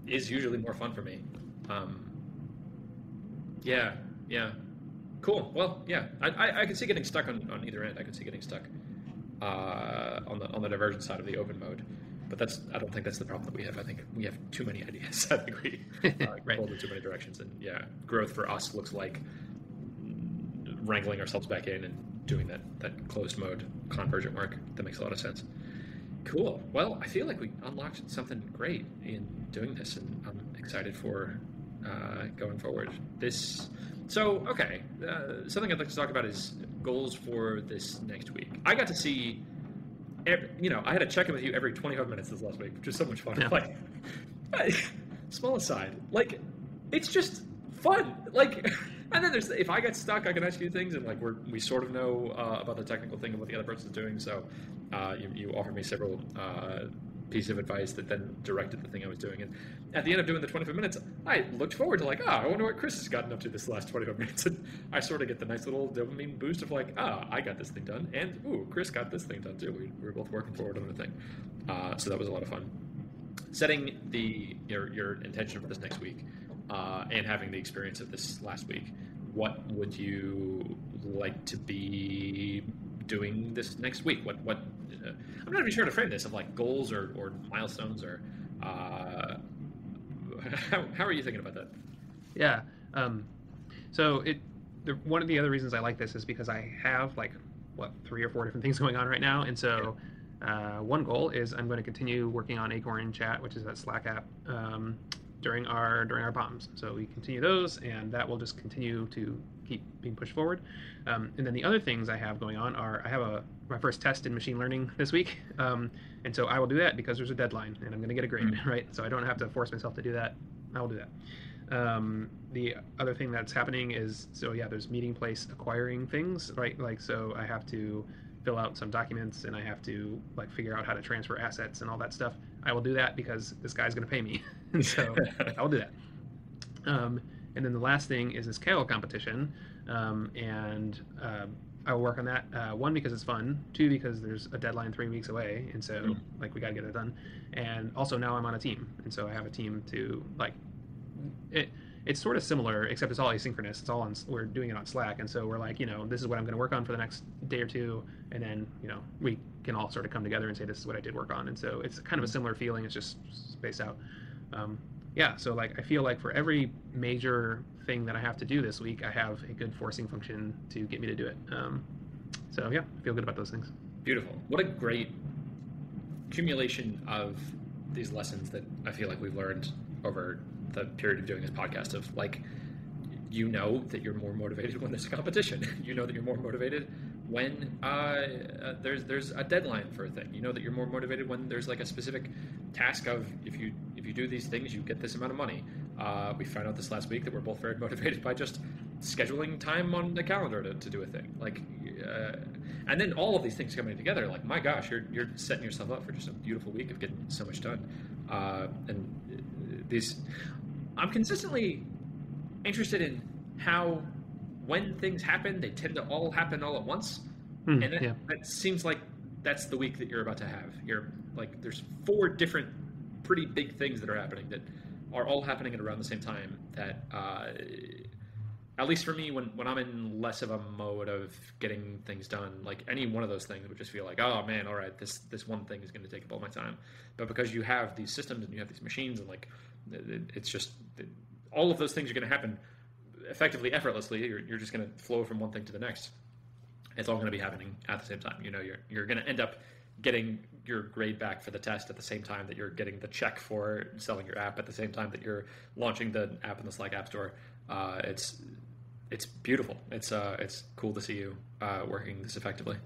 is usually more fun for me. Um, yeah, yeah. Cool. Well, yeah, I, I I could see getting stuck on, on either end. I could see getting stuck uh, on the on the divergent side of the open mode, but that's I don't think that's the problem that we have. I think we have too many ideas. I think we uh, right. pulled in too many directions, and yeah, growth for us looks like wrangling ourselves back in and doing that that closed mode convergent work. That makes a lot of sense. Cool. Well, I feel like we unlocked something great in doing this, and I'm excited for uh, going forward. This. So, okay, uh, something I'd like to talk about is goals for this next week. I got to see, every, you know, I had a check-in with you every twenty-five minutes this last week, which is so much fun. Yeah. Like, small aside, like, it's just fun. Like, and then there's, if I get stuck, I can ask you things, and like, we're, we sort of know uh, about the technical thing and what the other person's doing. So uh, you, you offered me several uh, pieces of advice that then directed the thing I was doing. And at the end of doing the twenty-five minutes, I looked forward to like, ah, oh, I wonder what Chris has gotten up to this last twenty-five minutes. And I sort of get the nice little dopamine boost of like, ah, oh, I got this thing done. And ooh, Chris got this thing done too. We, we were both working forward on the thing. Uh, so that was a lot of fun. Setting the your, your intention for this next week uh, and having the experience of this last week, what would you like to be doing this next week? What, what, uh, I'm not even sure to frame this of like goals or, or milestones or, uh, how, how are you thinking about that? Yeah. Um, so it, the, one of the other reasons I like this is because I have like, what, three or four different things going on right now. And so, uh, one goal is I'm going to continue working on Acorn Chat, which is that Slack app, um, during our, during our bombs. So we continue those, and that will just continue to keep being pushed forward. Um, and then the other things I have going on are, I have a, my first test in machine learning this week. Um, and so I will do that because there's a deadline and I'm going to get a grade, mm-hmm. right? So I don't have to force myself to do that. I will do that. Um, the other thing that's happening is, so yeah, there's Meeting Place acquiring things, right? Like, so I have to fill out some documents, and I have to like figure out how to transfer assets and all that stuff. I will do that because this guy's going to pay me. And so I'll do that. Um, And then the last thing is this Kaggle competition, um, and uh, I will work on that. Uh, one, because it's fun. Two, because there's a deadline three weeks away, and so mm. like we gotta get it done. And also now I'm on a team, and so I have a team to like. It it's sort of similar, except it's all asynchronous. It's all on, we're doing it on Slack, and so we're like, you know, this is what I'm going to work on for the next day or two, and then you know we can all sort of come together and say this is what I did work on, and so it's kind of a similar feeling. It's just spaced out. Um, Yeah, so like I feel like for every major thing that I have to do this week, I have a good forcing function to get me to do it. Um, so yeah, I feel good about those things. Beautiful. What a great accumulation of these lessons that I feel like we've learned over the period of doing this podcast of like, you know that you're more motivated when there's a competition. You know that you're more motivated when uh, uh, there's there's a deadline for a thing. You know that you're more motivated when there's like a specific task of if you if you do these things, you get this amount of money. Uh, we found out this last week that we're both very motivated by just scheduling time on the calendar to, to do a thing. Like, uh, and then all of these things coming together, like, my gosh, you're you're setting yourself up for just a beautiful week of getting so much done. Uh, and these, I'm consistently interested in how, when things happen, they tend to all happen all at once. Mm, and that, yeah. that seems like that's the week that you're about to have. You're like, there's four different pretty big things that are happening that are all happening at around the same time, that uh, at least for me, when, when I'm in less of a mode of getting things done, like any one of those things would just feel like, oh man, all right, this this one thing is going to take up all my time. But because you have these systems and you have these machines, and like, it, it's just, it, all of those things are going to happen effectively effortlessly. You're, you're just going to flow from one thing to the next. It's all going to be happening at the same time. You know, you're you're going to end up getting your grade back for the test at the same time that you're getting the check for selling your app, at the same time that you're launching the app in the Slack app store. Uh, it's it's beautiful. It's uh it's cool to see you uh, working this effectively.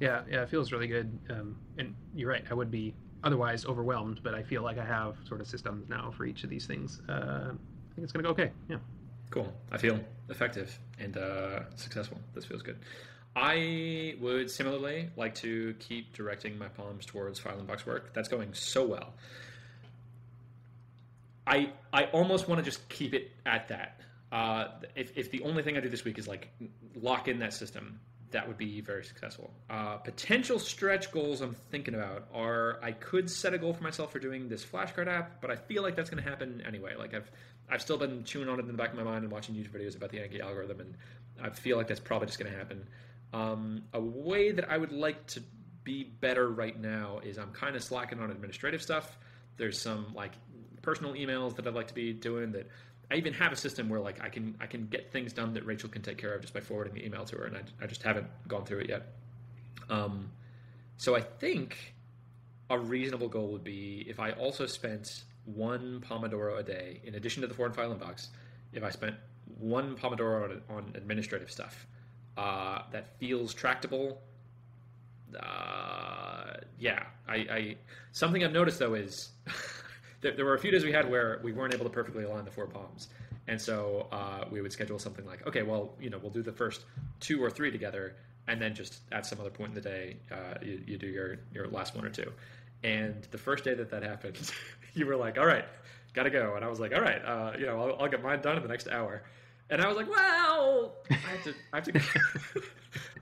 Yeah, yeah, it feels really good. Um, and you're right, I would be otherwise overwhelmed, but I feel like I have sort of systems now for each of these things. Uh, I think it's going to go okay. Yeah. Cool. I feel effective and uh, successful. This feels good. I would similarly like to keep directing my palms towards File Inbox work. That's going so well. I I almost want to just keep it at that. Uh, if if the only thing I do this week is like lock in that system, that would be very successful. Uh, potential stretch goals I'm thinking about are, I could set a goal for myself for doing this flashcard app, but I feel like that's going to happen anyway. Like, I've I've still been chewing on it in the back of my mind and watching YouTube videos about the Anki algorithm, and I feel like that's probably just going to happen. Um, a way that I would like to be better right now is I'm kind of slacking on administrative stuff. There's some like personal emails that I'd like to be doing that. I even have a system where like I can I can get things done that Rachel can take care of just by forwarding the email to her, and I, I just haven't gone through it yet. Um, so I think a reasonable goal would be, if I also spent one Pomodoro a day, in addition to the foreign file inbox, if I spent one Pomodoro on, on administrative stuff. Uh, that feels tractable. Uh, yeah, I, I something I've noticed though is there, there were a few days we had where we weren't able to perfectly align the four palms, and so uh, we would schedule something like, okay, well, you know, we'll do the first two or three together, and then just at some other point in the day, uh, you, you do your your last one or two. And the first day that that happened, you were like, all right, gotta go, and I was like, all right, uh, you know, I'll, I'll get mine done in the next hour. And I was like, well, I have to, I have to,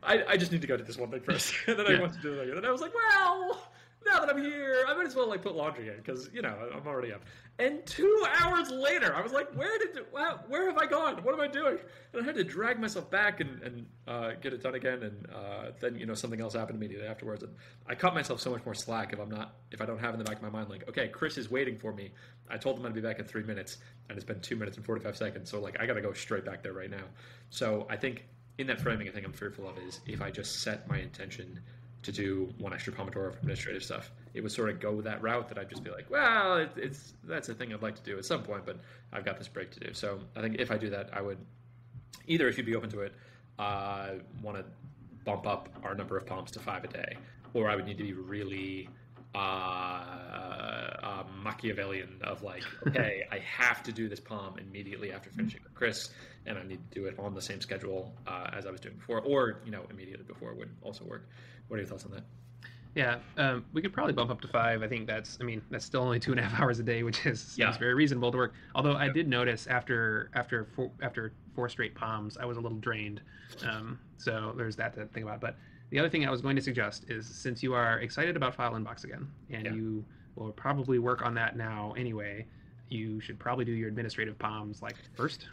I, I just need to go do this one thing first. And then yeah. I went to do it again. And I was like, well, now that I'm here, I might as well like put laundry in, because, you know, I'm already up. And two hours later, I was like, where did, where have I gone? What am I doing? And I had to drag myself back and, and uh, get it done again. And uh, then, you know, something else happened immediately afterwards. And I cut myself so much more slack if I'm not, if I don't have in the back of my mind, like, okay, Chris is waiting for me. I told him I'd be back in three minutes and it's been two minutes and forty-five seconds. So like, I got to go straight back there right now. So I think in that framing, I think I'm fearful of is if I just set my intention to do one extra Pomodoro for administrative stuff, it would sort of go that route that I'd just be like, well, it, it's that's a thing I'd like to do at some point, but I've got this break to do. So I think if I do that, I would either, if you'd be open to it, uh, want to bump up our number of palms to five a day, or I would need to be really uh, uh, Machiavellian of like, okay, I have to do this palm immediately after finishing with Chris, and I need to do it on the same schedule uh, as I was doing before, or, you know, immediately before would also work. What are your thoughts on that? Yeah, um, we could probably bump up to five. I think that's, I mean, that's still only two and a half hours a day, which is yeah. very reasonable to work. Although yeah. I did notice after after four, after four straight palms, I was a little drained. Um, so there's that to think about. But the other thing I was going to suggest is, since you are excited about File Inbox again, and yeah. you will probably work on that now anyway, you should probably do your administrative palms like first.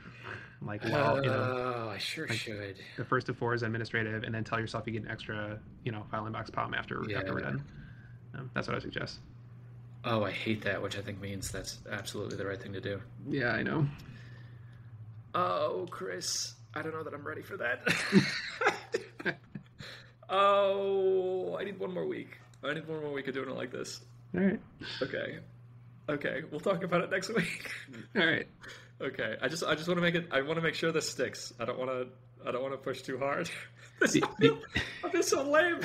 Like, well, uh, you know, I sure like should. The first of four is administrative, and then tell yourself you get an extra, you know, File Inbox palm after, yeah, after we're done. Um, that's what I suggest. Oh, I hate that, which I think means that's absolutely the right thing to do. Yeah, I know. Oh, Chris, I don't know that I'm ready for that. Oh, I need one more week. I need one more week of doing it like this. All right. Okay. Okay, we'll talk about it next week. All right. Okay. I just I just want to make it. I want to make sure this sticks. I don't want to. I don't want to push too hard. This, the, I, feel, the, I feel so lame.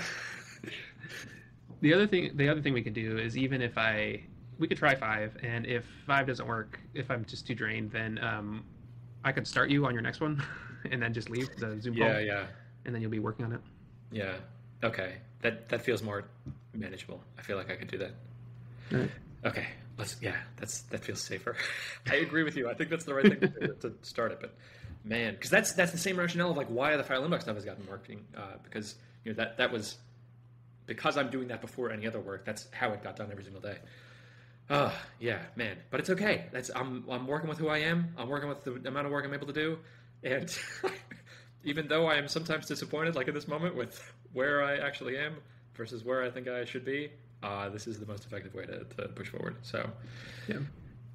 The other thing. The other thing we could do is, even if I we could try five, and if five doesn't work, if I'm just too drained, then um, I could start you on your next one, and then just leave the Zoom yeah, call. Yeah, yeah. And then you'll be working on it. Yeah. Okay. That that feels more manageable. I feel like I could do that. All right. Okay. Let's. Yeah. That's that feels safer. I agree with you. I think that's the right thing to do to start it. But man, because that's that's the same rationale of like why the File Inbox stuff has gotten working uh, because you know that that was. Because I'm doing that before any other work, that's how it got done every single day. Oh, yeah, man. But it's okay. That's I'm I'm working with who I am. I'm working with the amount of work I'm able to do. And even though I am sometimes disappointed, like in this moment, with where I actually am versus where I think I should be, uh, this is the most effective way to, to push forward. So yeah,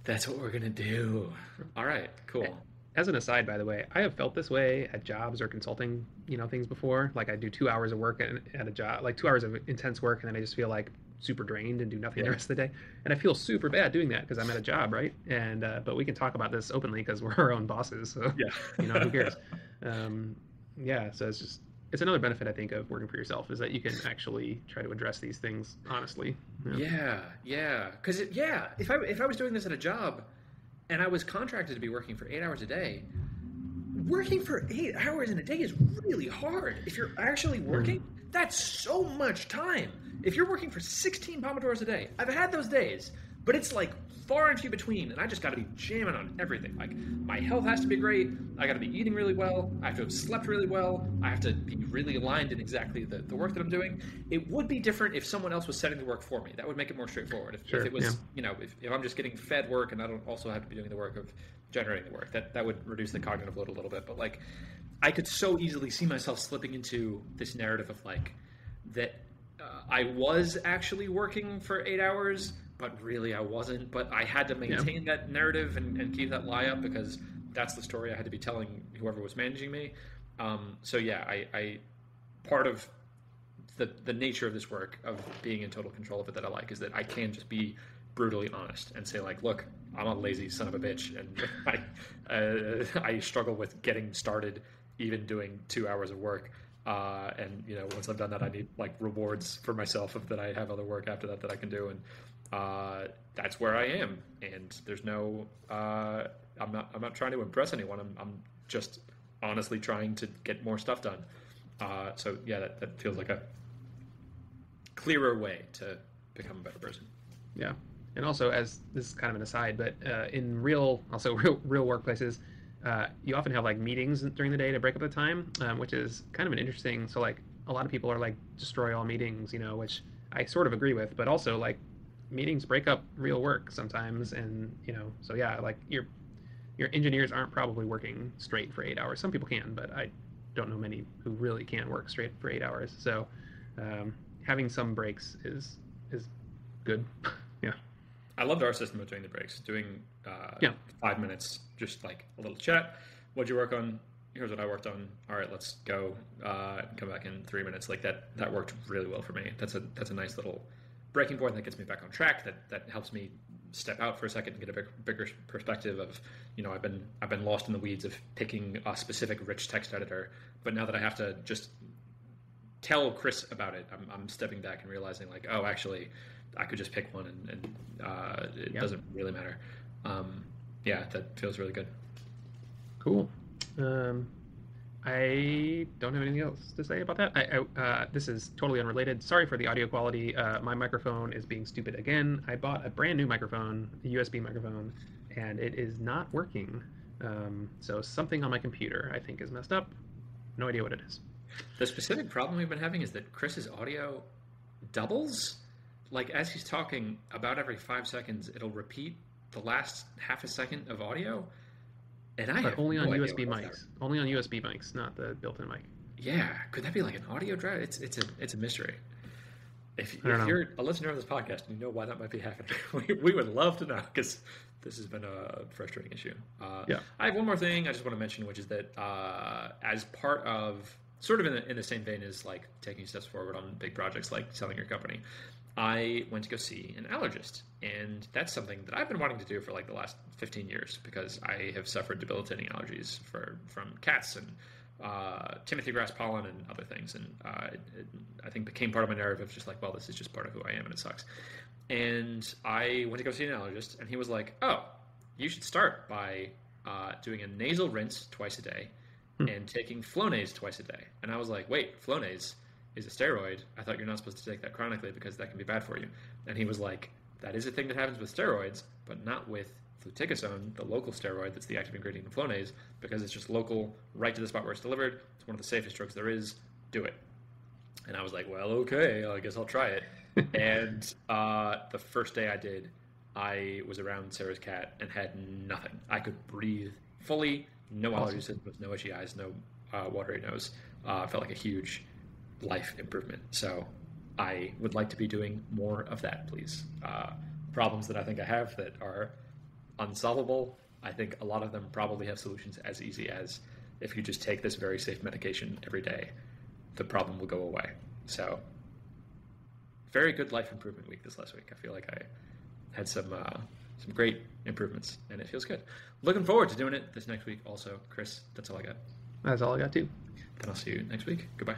that's what we're going to do. All right, cool. As an aside, by the way, I have felt this way at jobs or consulting, you know, things before. Like I do two hours of work at a job, like two hours of intense work, and then I just feel like super drained and do nothing yeah. the rest of the day. And I feel super bad doing that because I'm at a job, right? And uh, but we can talk about this openly because we're our own bosses, so yeah. you know, who cares? Um, yeah, so it's just it's another benefit I think of working for yourself is that you can actually try to address these things honestly. You know? Yeah, yeah, because yeah, if I if I was doing this at a job. And I was contracted to be working for eight hours a day. Working for eight hours in a day is really hard. If you're actually working, that's so much time. If you're working for sixteen Pomodoros a day, I've had those days, but it's like far and few between, and I just gotta be jamming on everything. Like my health has to be great. I gotta be eating really well. I have to have slept really well. I have to be really aligned in exactly the, the work that I'm doing. It would be different if someone else was setting the work for me. That would make it more straightforward. If, sure, if it was, yeah. you know, if, if I'm just getting fed work and I don't also have to be doing the work of generating the work, that, that would reduce the cognitive load a little bit. But like, I could so easily see myself slipping into this narrative of like, that uh, I was actually working for eight hours, but really I wasn't, but I had to maintain yeah. that narrative and, and keep that lie up because that's the story I had to be telling whoever was managing me. Um, so yeah, I, I part of the the nature of this work, of being in total control of it that I like, is that I can just be brutally honest and say like, look, I'm a lazy son of a bitch, and I, uh, I struggle with getting started even doing two hours of work. Uh, and you know, once I've done that, I need like rewards for myself of that I have other work after that that I can do. And uh, that's where I am. And there's no, uh, I'm not, I'm not trying to impress anyone. I'm, I'm just honestly trying to get more stuff done. Uh, so yeah, that, that feels like a clearer way to become a better person. Yeah. And also, as this is kind of an aside, but uh, in real, also real, real workplaces, Uh, you often have like meetings during the day to break up the time, um, which is kind of an interesting. So like a lot of people are like destroy all meetings, you know, which I sort of agree with, but also like meetings break up real work sometimes. And, you know, so yeah, like your, your engineers aren't probably working straight for eight hours. Some people can, but I don't know many who really can't work straight for eight hours. So um, having some breaks is, is good. Yeah. I loved our system of doing the breaks, doing uh, yeah. five minutes, just like a little chat. What'd you work on? Here's what I worked on. All right, let's go. Uh, come back in three minutes. Like that, that worked really well for me. That's a that's a nice little breaking point that gets me back on track. That that helps me step out for a second and get a big, bigger perspective of, you know, I've been I've been lost in the weeds of picking a specific rich text editor, but now that I have to just tell Chris about it, I'm I'm stepping back and realizing like, oh, actually, I could just pick one and, and uh, it yep. doesn't really matter. Um, yeah, that feels really good. Cool. Um, I don't have anything else to say about that. I, I uh, this is totally unrelated. Sorry for the audio quality. Uh, my microphone is being stupid again. I bought a brand new microphone, a U S B microphone, and it is not working. Um, so something on my computer, I think, is messed up. No idea what it is. The specific problem we've been having is that Chris's audio doubles. Like, as he's talking, about every five seconds, it'll repeat the last half a second of audio. And I but have only no on idea U S B mics. Only on U S B mics, not the built-in mic. Yeah. Could that be like an audio drive? It's it's a it's a mystery. If, if you're a listener of this podcast and you know why that might be happening, we, we would love to know, because this has been a frustrating issue. Uh, yeah. I have one more thing I just want to mention, which is that uh, as part of, sort of in the, in the same vein as like taking steps forward on big projects like selling your company, I went to go see an allergist, and that's something that I've been wanting to do for like the last fifteen years, because I have suffered debilitating allergies for, from cats and uh, Timothy grass pollen and other things, and uh, it, it, I think became part of my narrative of just like, well, this is just part of who I am, and it sucks. And I went to go see an allergist, and he was like, oh, you should start by uh, doing a nasal rinse twice a day hmm. and taking Flonase twice a day. And I was like, wait, Flonase is a steroid? I thought you're not supposed to take that chronically because that can be bad for you. And he was like, that is a thing that happens with steroids, but not with fluticasone, the local steroid that's the active ingredient in Flonase, because it's just local, right to the spot where it's delivered. It's one of the safest drugs there is. Do it. And I was like, well, okay, I guess I'll try it. And uh, the first day I did, I was around Sarah's cat and had nothing. I could breathe fully, no allergy awesome. symptoms, no itchy eyes, no uh, watery nose. Uh, felt like a huge life improvement. So I would like to be doing more of that, please. Uh, problems that I think I have that are unsolvable, I think a lot of them probably have solutions as easy as if you just take this very safe medication every day, the problem will go away. So very good life improvement week this last week. I feel like I had some uh, some great improvements, and it feels good. Looking forward to doing it this next week also. Chris, that's all I got. That's all I got, too. Then I'll see you next week. Goodbye.